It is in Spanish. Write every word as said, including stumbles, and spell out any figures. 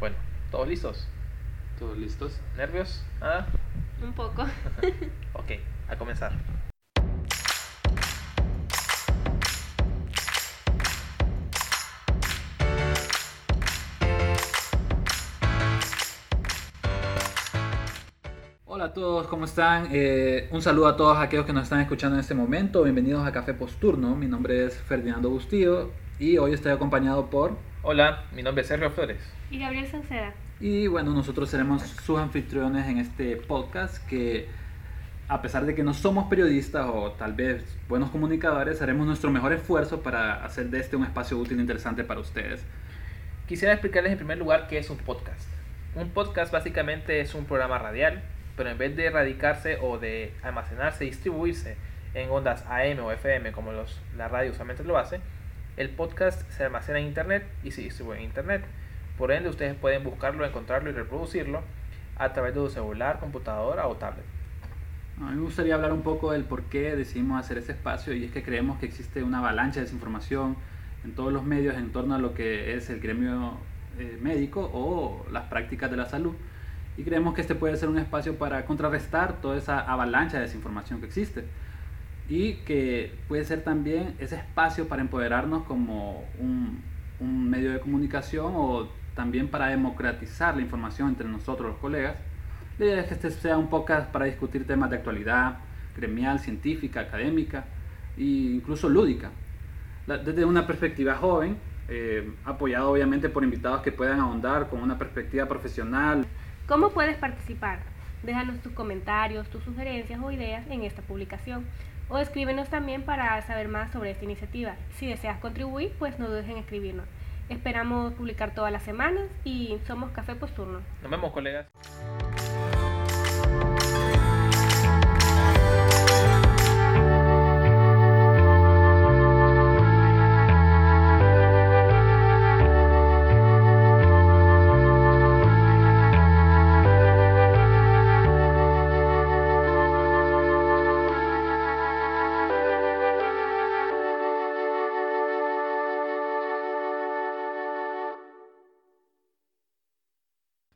Bueno, ¿todos listos? ¿Todos listos? ¿Nervios? ¿Ah? Un poco. Ok, a comenzar. Hola a todos, ¿cómo están? Eh, un saludo a todos aquellos que nos están escuchando en este momento. Bienvenidos a Café Posturno. Mi nombre es Ferdinando Bustillo y hoy estoy acompañado por... Hola, mi nombre es Sergio Flores. Y Gabriel Sauceda. Y bueno, nosotros seremos sus anfitriones en este podcast que, a pesar de que no somos periodistas o tal vez buenos comunicadores, haremos nuestro mejor esfuerzo para hacer de este un espacio útil e interesante para ustedes. Quisiera explicarles en primer lugar qué es un podcast. Un podcast básicamente es un programa radial, pero en vez de radicarse o de almacenarse y distribuirse en ondas A M o F M como los, la radio usualmente lo hace, el podcast se almacena en internet y se distribuye en internet. Por ende, ustedes pueden buscarlo, encontrarlo y reproducirlo a través de su celular, computadora o tablet. A mí me gustaría hablar un poco del por qué decidimos hacer este espacio, y es que creemos que existe una avalancha de desinformación en todos los medios en torno a lo que es el gremio eh, médico o las prácticas de la salud. Y creemos que este puede ser un espacio para contrarrestar toda esa avalancha de desinformación que existe, y que puede ser también ese espacio para empoderarnos como un, un medio de comunicación, o también para democratizar la información entre nosotros los colegas. La idea es que este sea un podcast para discutir temas de actualidad, gremial, científica, académica e incluso lúdica, desde una perspectiva joven, eh, apoyado obviamente por invitados que puedan ahondar con una perspectiva profesional. ¿Cómo puedes participar? Déjanos tus comentarios, tus sugerencias o ideas en esta publicación, o escríbenos también para saber más sobre esta iniciativa. Si deseas contribuir, pues no dudes en escribirnos. Esperamos publicar todas las semanas y somos Café Posturno. Nos vemos, colegas.